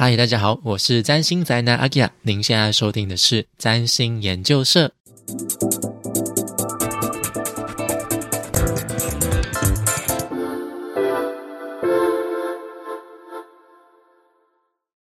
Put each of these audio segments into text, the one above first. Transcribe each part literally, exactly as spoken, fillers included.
嗨，大家好，我是占星宅男 Akiya， 您现在收听的是占星研究社。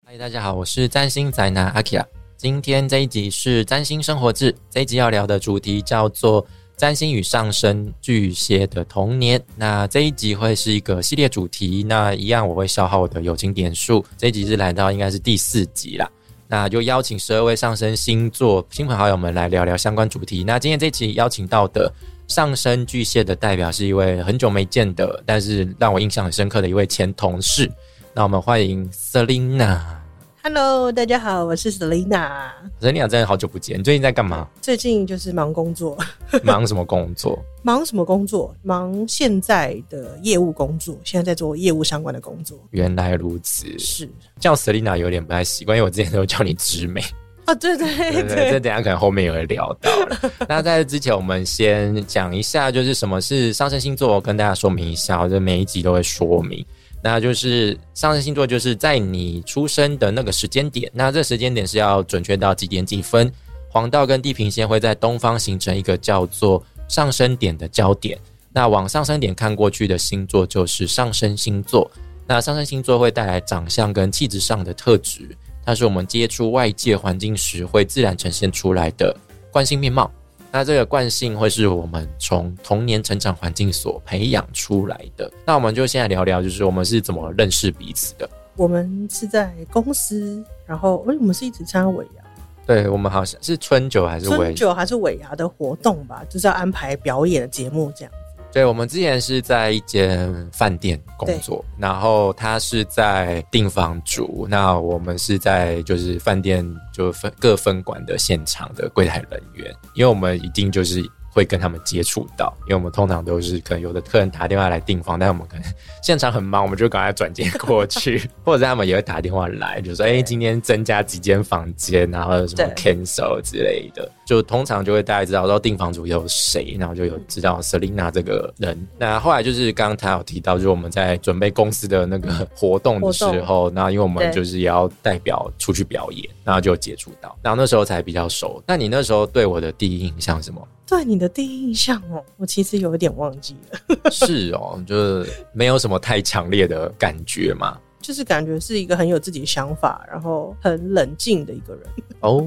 嗨，大家好，我是占星宅男 Akiya， 今天这一集是占星生活志，这一集要聊的主题叫做占星与上升巨蟹的童年。那这一集会是一个系列主题，那一样我会消耗我的友情点数，这一集是来到应该是第四集啦。那就邀请十二位上升星座亲朋好友们来聊聊相关主题。那今天这一集邀请到的上升巨蟹的代表是一位很久没见的，但是让我印象很深刻的一位前同事。那我们欢迎 Selina。Hello， 大家好，我是 Selina。Selina 真的好久不见，你最近在干嘛？最近就是忙工作。忙什么工作？忙什么工作？忙现在的业务工作，现在在做业务相关的工作。原来如此，是叫 Selina 有点不太习惯，因为我之前都叫你直美。哦，对对 对, 对, 对，这等一下可能后面也会聊到了。那在之前我们先讲一下，就是什么是上升星座，我跟大家说明一下，我这每一集都会说明。那就是上升星座就是在你出生的那个时间点，那这时间点是要准确到几点几分，黄道跟地平线会在东方形成一个叫做上升点的交点，那往上升点看过去的星座就是上升星座。那上升星座会带来长相跟气质上的特质，它是我们接触外界环境时会自然呈现出来的惯性面貌，那这个惯性会是我们从童年成长环境所培养出来的。那我们就先来聊聊，就是我们是怎么认识彼此的。我们是在公司，然后、欸、我们是一直参加尾牙，对，我们好像是春酒还是尾春酒还是尾牙的活动吧，就是要安排表演的节目这样子。对，我们之前是在一间饭店工作，然后他是在订房主，那我们是在就是饭店就分各分管的现场的柜台人员，因为我们一定就是会跟他们接触到，因为我们通常都是可能有的客人打电话来订房，但我们可能现场很忙，我们就赶快转接过去，或者他们也会打电话来，就说哎、欸，今天增加几间房间，然后什么 cancel 之类的，就通常就会大概知道说订房主有谁，然后就有知道 Selina 这个人。那后来就是刚刚他有提到，就是我们在准备公司的那个活动的时候，那因为我们就是也要代表出去表演，然后就接触到，然后那时候才比较熟。那你那时候对我的第一印象是什么？对你的第一印象哦，我其实有一点忘记了。是哦，就是没有什么太强烈的感觉嘛，就是感觉是一个很有自己想法，然后很冷静的一个人。哦，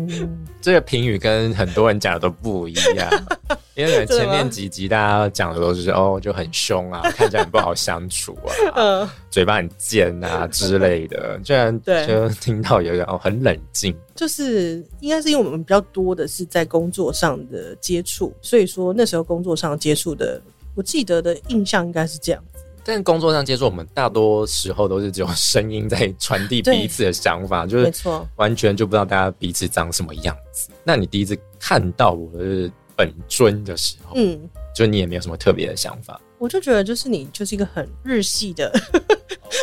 这个评语跟很多人讲的都不一样。因为前面几集大家讲的都是哦，就很凶啊，看起来很不好相处啊，呃、嘴巴很贱啊之类的，居然就听到有一个哦，很冷静。就是应该是因为我们比较多的是在工作上的接触，所以说那时候工作上接触的，我记得的印象应该是这样。但工作上接触，我们大多时候都是只有声音在传递彼此的想法，就是完全就不知道大家彼此长什么样子。那你第一次看到我的本尊的时候，嗯，就你也没有什么特别的想法，我就觉得就是你就是一个很日系的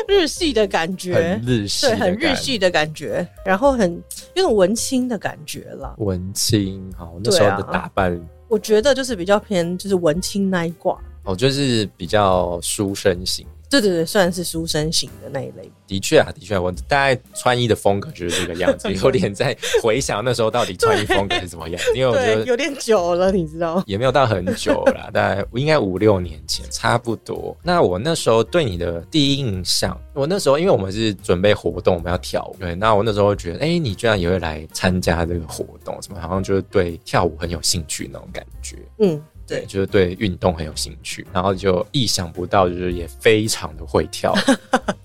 日系的感觉，很日系的感觉，对，很日系的感觉，然后很有种文青的感觉啦。文青，好，那时候的打扮，啊、我觉得就是比较偏就是文青那一挂。哦，就是比较书生型，对对对，算是书生型的那一类。的确啊，的确、啊，我大概穿衣的风格就是这个样子，有点在回想那时候到底穿衣风格是什么样子，因为我觉得有点久了，你知道，也没有到很久了啦，大概应该五六年前差不多。那我那时候对你的第一印象，我那时候因为我们是准备活动，我们要跳舞，对，那我那时候觉得，哎、欸，你居然也会来参加这个活动，什么好像就是对跳舞很有兴趣那种感觉，嗯。对，就是对运动很有兴趣，然后就意想不到，就是也非常的会跳。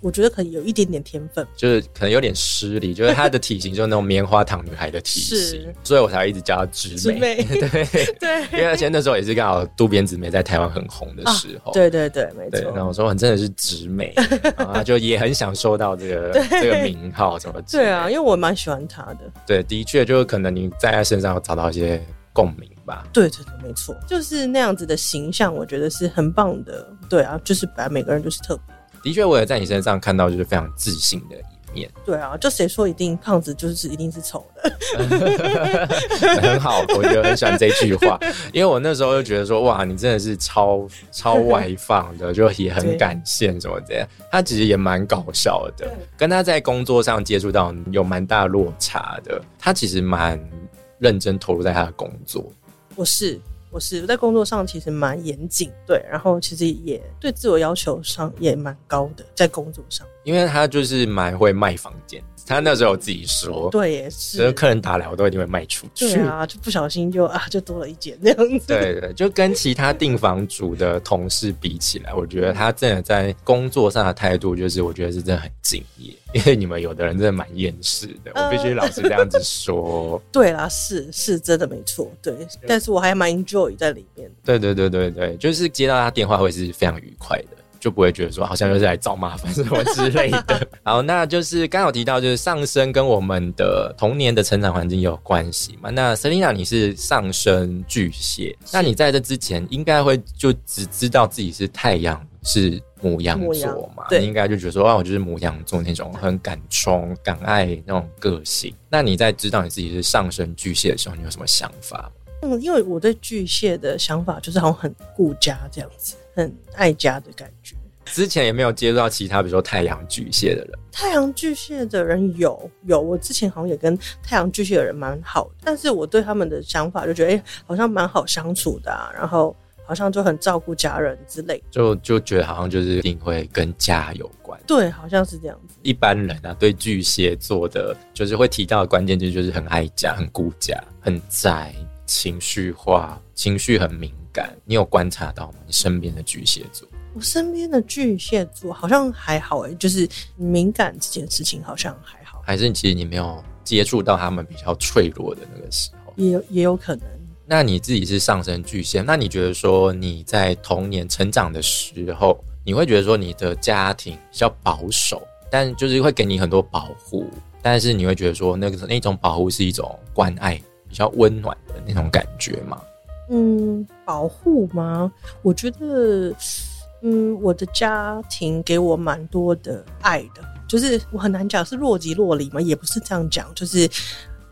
我觉得可能有一点点天分，就是可能有点失礼，就是她的体型就是那种棉花糖女孩的体型，所以我才一直叫她直美。对对，因为而且那时候也是刚好渡边直美在台湾很红的时候。啊、对对对，没错。然后我说我真的是直美，然后就也很想收到这个这个名号什么之类的。对啊，因为我蛮喜欢她的。对，的确就是可能你在她身上有找到一些共鸣。对对对，没错，就是那样子的形象，我觉得是很棒的。对啊，就是把每个人就是特别。的确，我也在你身上看到就是非常自信的一面。对啊，就谁说一定胖子就是一定是丑的？很好，我觉得很喜欢这句话，因为我那时候就觉得说，哇，你真的是超超外放的，就也很感谢什么这样。他其实也蛮搞笑的，跟他在工作上接触到有蛮大落差的。他其实蛮认真投入在他的工作。我是。我是我在工作上其实蛮严谨，对，然后其实也对自我要求上也蛮高的，在工作上，因为他就是蛮会卖房间，他那时候自己说，对，也是，所以客人打来我都一定会卖出去，对啊，就不小心就啊就多了一间这样子，对对，就跟其他订房组的同事比起来，我觉得他真的在工作上的态度，就是我觉得是真的很敬业，因为你们有的人真的蛮厌世的，我必须老实这样子说。呃、对啦，是是真的没错，对，但是我还蛮 enjoy 在里面。对对对对对，就是接到他电话会是非常愉快的，就不会觉得说好像就是来找麻烦什么之类的。好，那就是刚好提到就是上升跟我们的童年的成长环境有关系嘛。那 Selina 你是上升巨蟹，那你在这之前应该会就只知道自己是太阳是母羊座嘛，你应该就觉得说啊，我就是母羊座那种很敢冲敢爱那种个性。那你在知道你自己是上升巨蟹的时候，你有什么想法？嗯，因为我对巨蟹的想法就是好像很顾家这样子，很爱家的感觉。之前也没有接触到其他比如说太阳巨蟹的人。太阳巨蟹的人有有，我之前好像也跟太阳巨蟹的人蛮好的，但是我对他们的想法就觉得哎、欸，好像蛮好相处的啊，然后好像就很照顾家人之类的，就就觉得好像就是一定会跟家有关。对，好像是这样子。一般人啊，对巨蟹座的，就是会提到的关键就是很爱家、很顾家、很宅、情绪化、情绪很敏感。你有观察到吗？你身边的巨蟹座？我身边的巨蟹座好像还好哎、欸，就是敏感这件事情好像还好。还是其实你没有接触到他们比较脆弱的那个时候？也也有可能。那你自己是上升巨蟹，那你觉得说你在童年成长的时候，你会觉得说你的家庭比较保守，但就是会给你很多保护，但是你会觉得说那个那种保护是一种关爱，比较温暖的那种感觉吗？嗯，保护吗？我觉得，嗯，我的家庭给我蛮多的爱的，就是我很难讲是若即若离嘛，也不是这样讲，就是。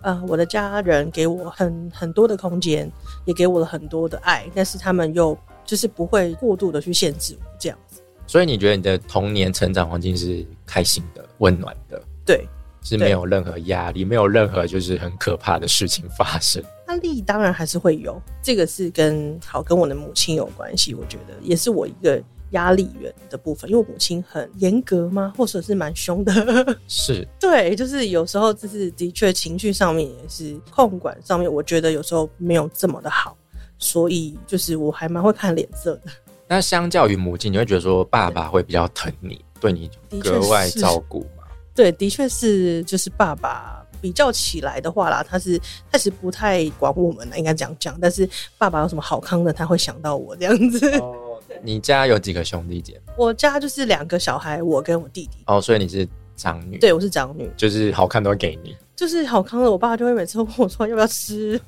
呃，我的家人给我很很多的空间，也给我了很多的爱，但是他们又就是不会过度的去限制我这样子。所以你觉得你的童年成长环境是开心的、温暖的？对，是没有任何压力，没有任何就是很可怕的事情发生。压力当然还是会有，这个是跟好跟我的母亲有关系，我觉得也是我一个压力源的部分，因为我母亲很严格嘛，或者是蛮凶的。是，对，就是有时候就是的确情绪上面也是控管上面，我觉得有时候没有这么的好，所以就是我还蛮会看脸色的。那相较于母亲，你会觉得说爸爸会比较疼你，对你格外照顾吗？对，的确是，就是爸爸比较起来的话啦，他是他是不太管我们啦，应该这样讲，但是爸爸有什么好康的，他会想到我这样子。哦，你家有几个兄弟姐妹？我家就是两个小孩，我跟我弟弟。哦，所以你是长女？对，我是长女。就是好看都会给你，就是好康的，我爸就会每次问我说要不要吃。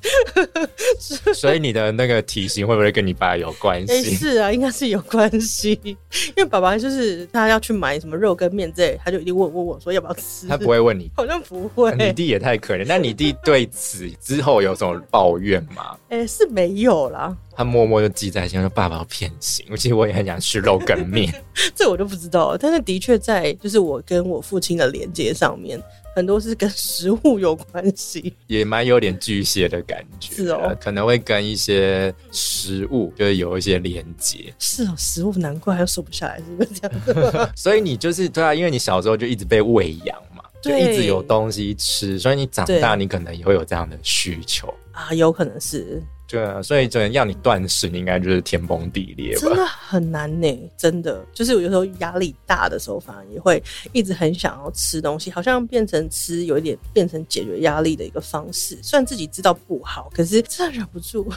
所以你的那个体型会不会跟你爸有关系？欸，是啊，应该是有关系，因为爸爸就是他要去买什么肉跟面之类，他就一定问问我说要不要吃。他不会问你？好像不会。啊，你弟也太可怜。那你弟对此之后有什么抱怨吗？欸，是没有啦，他默默就记在心，说爸爸偏心。其实我也很想吃肉跟面。这我就不知道了，但是的确在就是我跟我父亲的连接上面，很多是跟食物有关系，也蛮有点巨蟹的感觉。是哦，可能会跟一些食物就是有一些连接。是哦，食物难怪还说不下来，是不是这样子？所以你就是对啊，因为你小时候就一直被喂养嘛，就一直有东西吃，所以你长大你可能也会有这样的需求啊，有可能是。对啊，所以只能要你断食，你应该就是天崩地裂吧。真的很难呢，欸，真的，就是我有时候压力大的时候，反而也会一直很想要吃东西，好像变成吃有一点变成解决压力的一个方式。虽然自己知道不好，可是真的忍不住。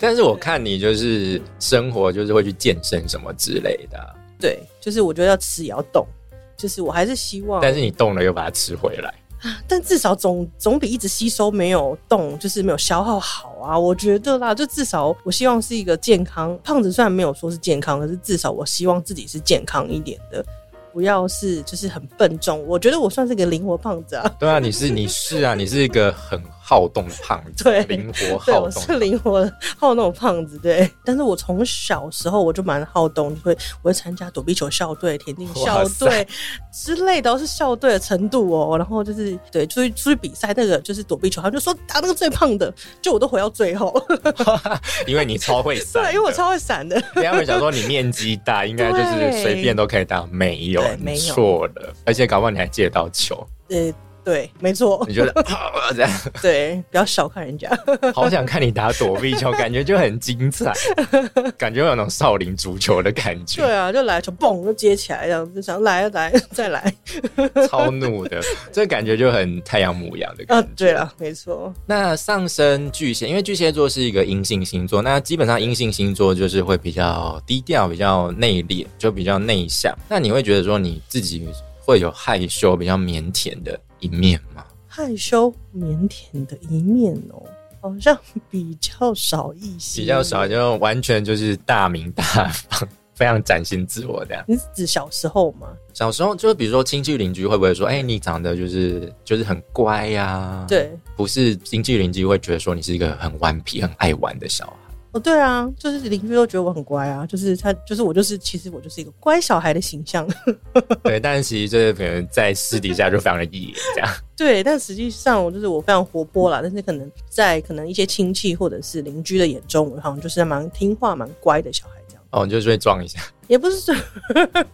但是我看你就是生活就是会去健身什么之类的。啊，对，就是我觉得要吃也要动，就是我还是希望。但是你动了又把它吃回来。但至少总总比一直吸收没有动，就是没有消耗好啊，我觉得啦，就至少我希望是一个健康胖子，虽然没有说是健康，可是至少我希望自己是健康一点的不要是就是很笨重，我觉得我算是个灵活胖子啊。对啊，你是你是啊，你是一个很好动的胖子，对，灵活好动，对，我是灵活好动胖子，对。但是我从小时候我就蛮好动，就会我会参加躲避球校队、田径校队之类的，是校队的程度哦。然后就是对，出去出去比赛那个就是躲避球，他们就说打那个最胖的，就我都回到最后，因为你超会闪，对，因为我超会闪的。人家会想说你面积大，应该就是随便都可以打，没有，没有错的，而且搞不好你还借到球，呃。对，没错。你觉得啊这样？对，不要小看人家。好想看你打躲避球，感觉就很精彩，感觉有那种少林足球的感觉。对啊，就来球蹦就接起来，这样就想来来再来，超怒的，这感觉就很太阳母羊的感觉。啊，对了，没错。那上升巨蟹，因为巨蟹座是一个阴性星座，那基本上阴性星座就是会比较低调、比较内敛，就比较内向。那你会觉得说你自己会有害羞、比较腼腆的一面吗？害羞腼腆的一面哦，好像比较少一些，比较少，就完全就是大名大方，非常展现自我的。你是指小时候吗？小时候就是比如说亲戚邻居会不会说，哎、欸，你长得就是就是很乖呀、啊？对，不是亲戚邻居会觉得说你是一个很顽皮、很爱玩的小孩。哦，对啊，就是邻居都觉得我很乖啊，就是他，就是我，就是其实我就是一个乖小孩的形象。对，但是其实就是可能在私底下就非常的野这样。对，但实际上我就是我非常活泼啦，但是可能在可能一些亲戚或者是邻居的眼中，我好像就是蛮听话、蛮乖的小孩这样。哦，你就是会撞一下。也不是说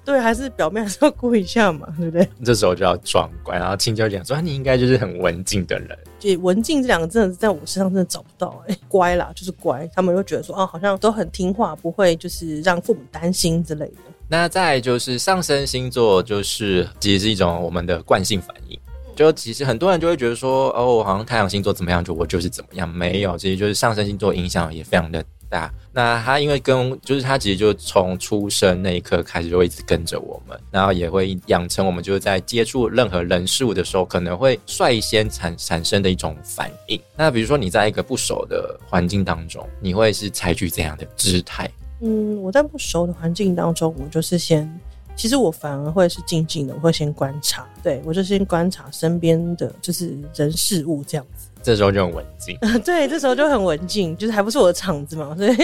对，还是表面还是要顾一下嘛，对不对？这时候就要装乖，然后亲戚就讲说你应该就是很文静的人。对，文静这两个真的是在我身上真的找不到、欸、乖啦就是乖，他们就觉得说、哦、好像都很听话，不会就是让父母担心之类的。那再来就是上升星座，就是其实是一种我们的惯性反应，就其实很多人就会觉得说哦，好像太阳星座怎么样就我就是怎么样，没有，其实就是上升星座影响也非常的大。那他因为跟就是他其实就从出生那一刻开始就会一直跟着我们，然后也会养成我们就是在接触任何人事物的时候可能会率先 产, 产生的一种反应。那比如说你在一个不熟的环境当中，你会是采取怎样的姿态？嗯，我在不熟的环境当中，我就是先其实我反而会是静静的，我会先观察，对，我就先观察身边的就是人事物这样子。这时候就很文静。对，这时候就很文静，就是还不是我的场子嘛，所以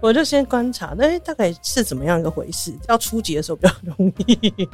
我就先观察，那大概是怎么样一个回事。要初级的时候比较容易。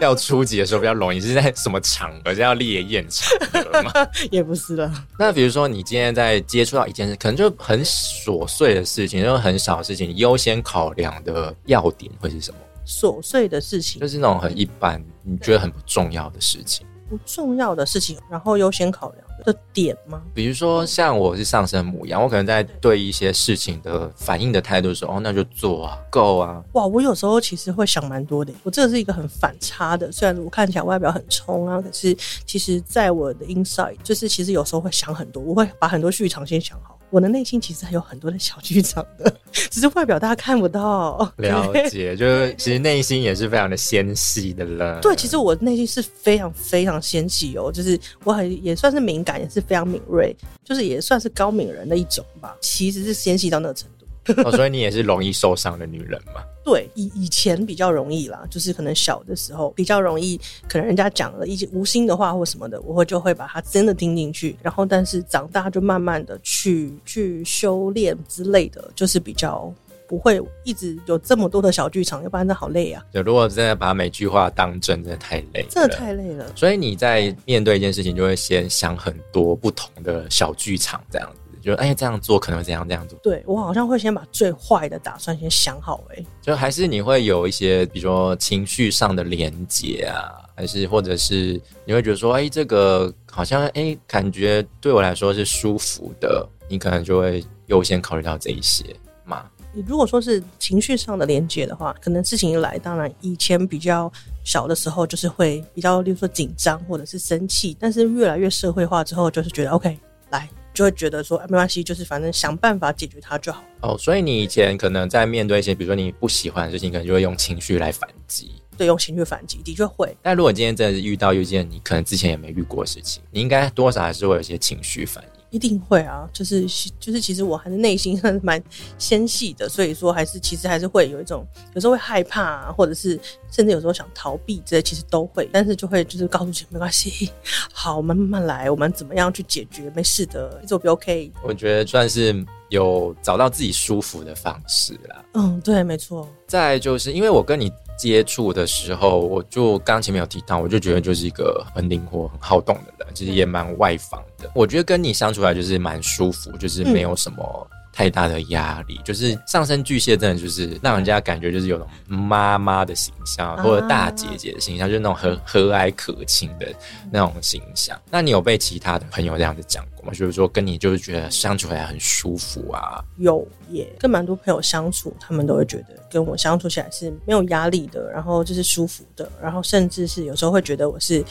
要初级的时候比较容易是在什么场合？是要烈焰场合吗？也不是啦。那比如说你今天在接触到一件事，可能就很琐碎的事情，就很小的事情，优先考量的要点会是什么？琐碎的事情就是那种很一般你觉得很不重要的事情，不重要的事情然后优先考量的点吗？比如说像我是上升牡羊，我可能在对一些事情的反应的态度是哦，那就做啊，够啊。哇，我有时候其实会想蛮多的，我这是一个很反差的，虽然我看起来外表很冲啊，可是其实在我的 inside 就是其实有时候会想很多，我会把很多剧场先想好，我的内心其实还有很多的小剧场的，只是外表大家看不到。了解，就是其实内心也是非常的纤细的了。对，其实我内心是非常非常纤细哦，就是我很也算是敏感，也是非常敏锐，就是也算是高敏人的一种吧。其实是纤细到那个程度。哦，所以你也是容易受伤的女人嘛？对，以以前比较容易啦，就是可能小的时候比较容易，可能人家讲了一些无心的话或什么的，我会就会把它真的听进去，然后但是长大就慢慢的去去修炼之类的，就是比较不会一直有这么多的小剧场，要不然真的好累啊。如果真的把每句话当真，真的太累了，真的太累了。所以你在面对一件事情，就会先想很多不同的小剧场这样子。就哎，这样做可能会怎样这样做。对，我好像会先把最坏的打算先想好。哎、欸，就还是你会有一些比如说情绪上的连结啊，还是或者是你会觉得说哎，这个好像哎，感觉对我来说是舒服的，你可能就会优先考虑到这一些嘛。如果说是情绪上的连结的话，可能事情一来，当然以前比较小的时候就是会比较例如说紧张或者是生气，但是越来越社会化之后，就是觉得 OK 来就会觉得说、啊、没关系，就是反正想办法解决它就好。哦，所以你以前可能在面对一些比如说你不喜欢的事情，可能就会用情绪来反击。对，用情绪反击的确会。但如果今天真的是遇到一件你可能之前也没遇过的事情，你应该多少还是会有一些情绪反应。一定会啊，就是就是其实我还是内心还是蛮纤细的，所以说还是其实还是会有一种有时候会害怕啊，或者是甚至有时候想逃避之类，其实都会，但是就会就是告诉自己没关系，好，我们慢慢来，我们怎么样去解决，没事的，一直比 OK。 我觉得算是有找到自己舒服的方式啦。嗯，对，没错。再来就是因为我跟你接触的时候，我就刚前面有提到，我就觉得就是一个很灵活很好动的人，其实也蛮外放的，我觉得跟你相处来就是蛮舒服，就是没有什么太大的压力、嗯、就是上升巨蟹真的就是让人家感觉就是有种妈妈的形象、啊、或者大姐姐的形象，就是那种 和, 和蔼可亲的那种形象、嗯、那你有被其他的朋友这样子讲过吗？就是说跟你就是觉得相处起来很舒服啊？有耶，跟蛮多朋友相处，他们都会觉得跟我相处起来是没有压力的，然后就是舒服的，然后甚至是有时候会觉得我是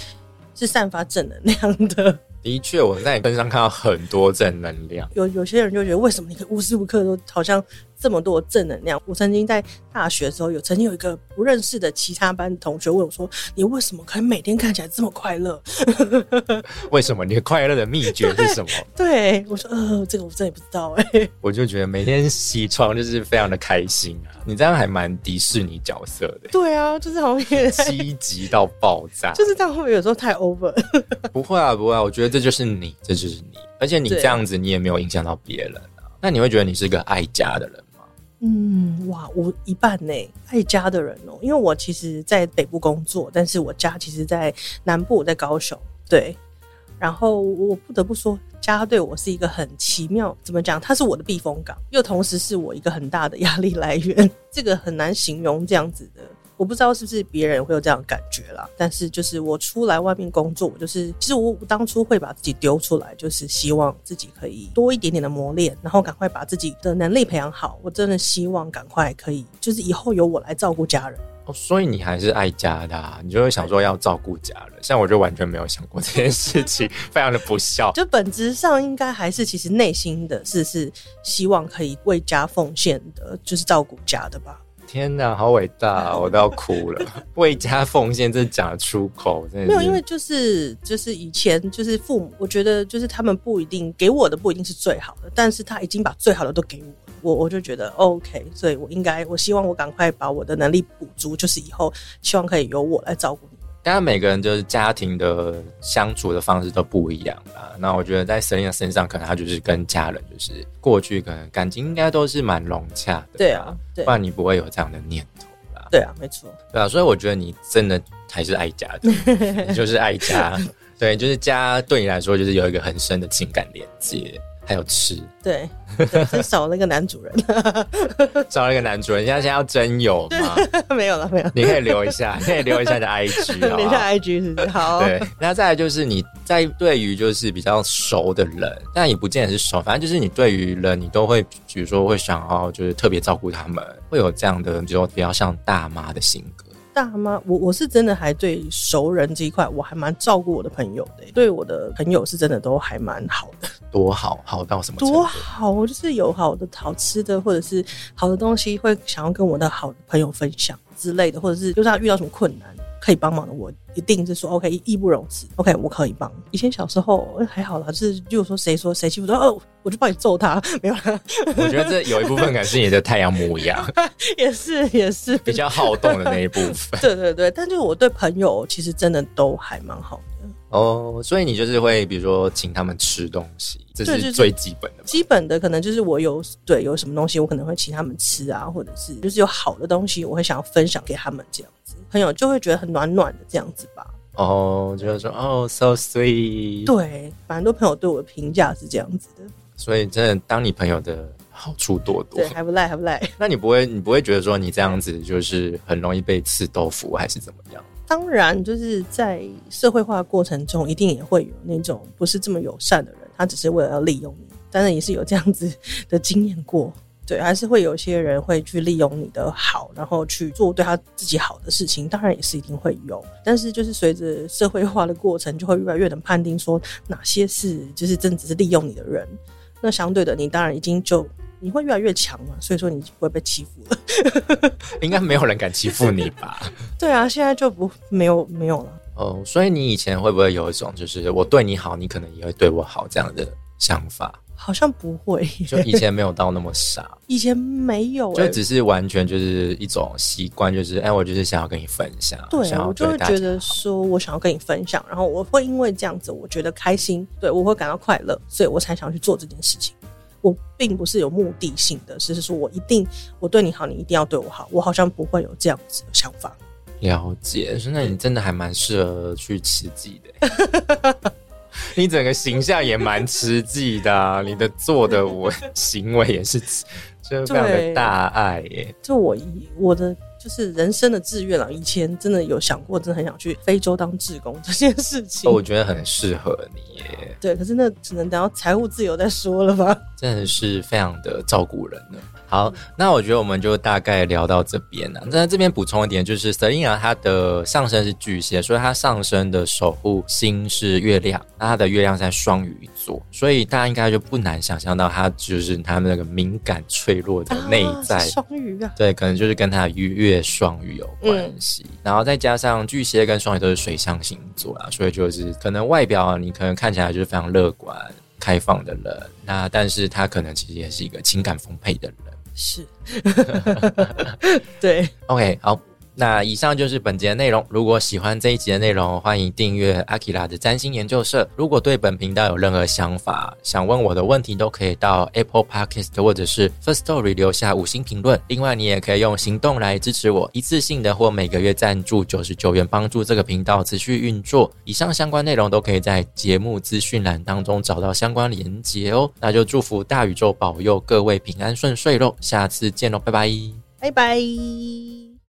是散发正能量的。的确，我在你身上看到很多正能量。有有些人就觉得，为什么你无时无刻都好像这么多正能量？我曾经在大学的时候，有曾经有一个不认识的其他班同学问我说：“你为什么可以每天看起来这么快乐？为什么？你快乐的秘诀是什么？”对，对我说：“呃，这个我真的也不知道。”哎，我就觉得每天起床就是非常的开心啊！你这样还蛮迪士尼角色的。对啊，就是好像也积极到爆炸，就是这样会不会有时候太 over？ 不会啊，不会啊，我觉得。这就是你，这就是你，而且你这样子，你也没有影响到别人啊。那你会觉得你是个爱家的人吗？嗯，哇，我一半欸，爱家的人哦、喔。因为我其实在北部工作，但是我家其实在南部，我在高雄。对，然后我不得不说，家对我是一个很奇妙，怎么讲？它是我的避风港，又同时是我一个很大的压力来源。这个很难形容这样子的。我不知道是不是别人会有这样的感觉啦，但是就是我出来外面工作，我就是其实我当初会把自己丢出来，就是希望自己可以多一点点的磨练，然后赶快把自己的能力培养好。我真的希望赶快可以，就是以后由我来照顾家人。哦，所以你还是爱家的啊，你就会想说要照顾家人，像我就完全没有想过这件事情，非常的不孝。就本质上应该还是其实内心的是是希望可以为家奉献的，就是照顾家的吧。天哪，好伟大、啊、我都要哭了。为家奉献这讲出口真的没有，因为就是就是以前就是父母，我觉得就是他们不一定给我的不一定是最好的，但是他已经把最好的都给我了，我我就觉得 OK， 所以我应该我希望我赶快把我的能力补足，就是以后希望可以由我来照顾你。当然每个人就是家庭的相处的方式都不一样啦，那我觉得在 Selina 身上可能她就是跟家人就是过去可能感情应该都是蛮融洽的，对啊，对，不然你不会有这样的念头啦。对啊，没错，对啊，所以我觉得你真的还是爱家的。你就是爱家。对，就是家对你来说就是有一个很深的情感连接，还有吃。对，对，少了一个男主人。少了一个男主人，现在要真有吗？没有了，没有。你可以留一下，你可以留一下你的 I G， 好不好？留下 I G 是不是？好。对，那再来就是你在对于就是比较熟的人，但也不见得是熟，反正就是你对于人，你都会比如说会想要就是特别照顾他们，会有这样的比如说比较像大妈的性格。大妈，我我是真的还对熟人这一块，我还蛮照顾我的朋友的、欸，对我的朋友是真的都还蛮好的。多好，好到什么程度？多好，就是有好的好吃的，或者是好的东西，会想要跟我的好的朋友分享之类的，或者是就是他遇到什么困难可以帮忙的，我一定是说 OK， 义不容辞 ，OK， 我可以帮。以前小时候还好啦，就是如果说谁说谁欺负，说哦，我就帮你揍他，没有啦。我觉得这有一部分可能是你的太阳模样，也是也是比较好动的那一部分。对对对，但就是我对朋友其实真的都还蛮好的。哦、oh ，所以你就是会比如说请他们吃东西，这是最基本的。基本的可能就是我有对有什么东西，我可能会请他们吃啊，或者是就是有好的东西，我会想要分享给他们这样子，朋友就会觉得很暖暖的这样子吧。哦、oh ，就是说哦 ，so sweet。对，蛮多朋友对我的评价是这样子的。所以真的，当你朋友的好处多多，对，还不赖，还不赖。那你不会，你不会觉得说你这样子就是很容易被刺豆腐，还是怎么样？当然就是在社会化的过程中一定也会有那种不是这么友善的人，他只是为了要利用你，当然也是有这样子的经验过。对，还是会有些人会去利用你的好，然后去做对他自己好的事情，当然也是一定会有。但是就是随着社会化的过程，就会越来越能判定说哪些是就是真的只是利用你的人，那相对的你当然已经就你会越来越强嘛，所以说你不会被欺负了。应该没有人敢欺负你吧？对啊，现在就不没有没有了。哦，所以你以前会不会有一种就是我对你好，你可能也会对我好这样的想法？好像不会，就以前没有到那么傻，以前没有、欸，就只是完全就是一种习惯，就是哎、欸，我就是想要跟你分享，对，想要对大家好，我就会觉得说我想要跟你分享，然后我会因为这样子，我觉得开心，对我会感到快乐，所以我才想去做这件事情。我并不是有目的性的，只是说我一定我对你好，你一定要对我好，我好像不会有这样子的想法。了解，所以那你真的还蛮适合去吃鸡的、欸。你整个形象也蛮实际的、啊，你的做的我行为也是，就非常的大爱耶。就我我的就是人生的志愿了，以前真的有想过，真的很想去非洲当志工这件事情。我觉得很适合你耶。对，可是那只能等到财务自由再说了吧。真的是非常的照顾人了。好，那我觉得我们就大概聊到这边了、啊。那这边补充一点，就是 Selina 她的上升是巨蟹，所以她上升的守护星是月亮，那她的月亮在双鱼座，所以大家应该就不难想象到她就是她那个敏感脆弱的内在双、啊、鱼啊，对，可能就是跟她的月双鱼有关系、嗯。然后再加上巨蟹跟双鱼都是水象星座啦，所以就是可能外表、啊、你可能看起来就是非常乐观、开放的人，那但是她可能其实也是一个情感丰沛的人。是对 OK 好，那以上就是本集的内容，如果喜欢这一集的内容，欢迎订阅 Akiya 的占星研究社。如果对本频道有任何想法，想问我的问题，都可以到 Apple Podcast 或者是 Firstory 留下五星评论。另外你也可以用行动来支持我，一次性的或每个月赞助九十九元，帮助这个频道持续运作。以上相关内容都可以在节目资讯栏当中找到相关连结哦。那就祝福大宇宙保佑各位平安顺遂咯，下次见咯，拜拜拜拜。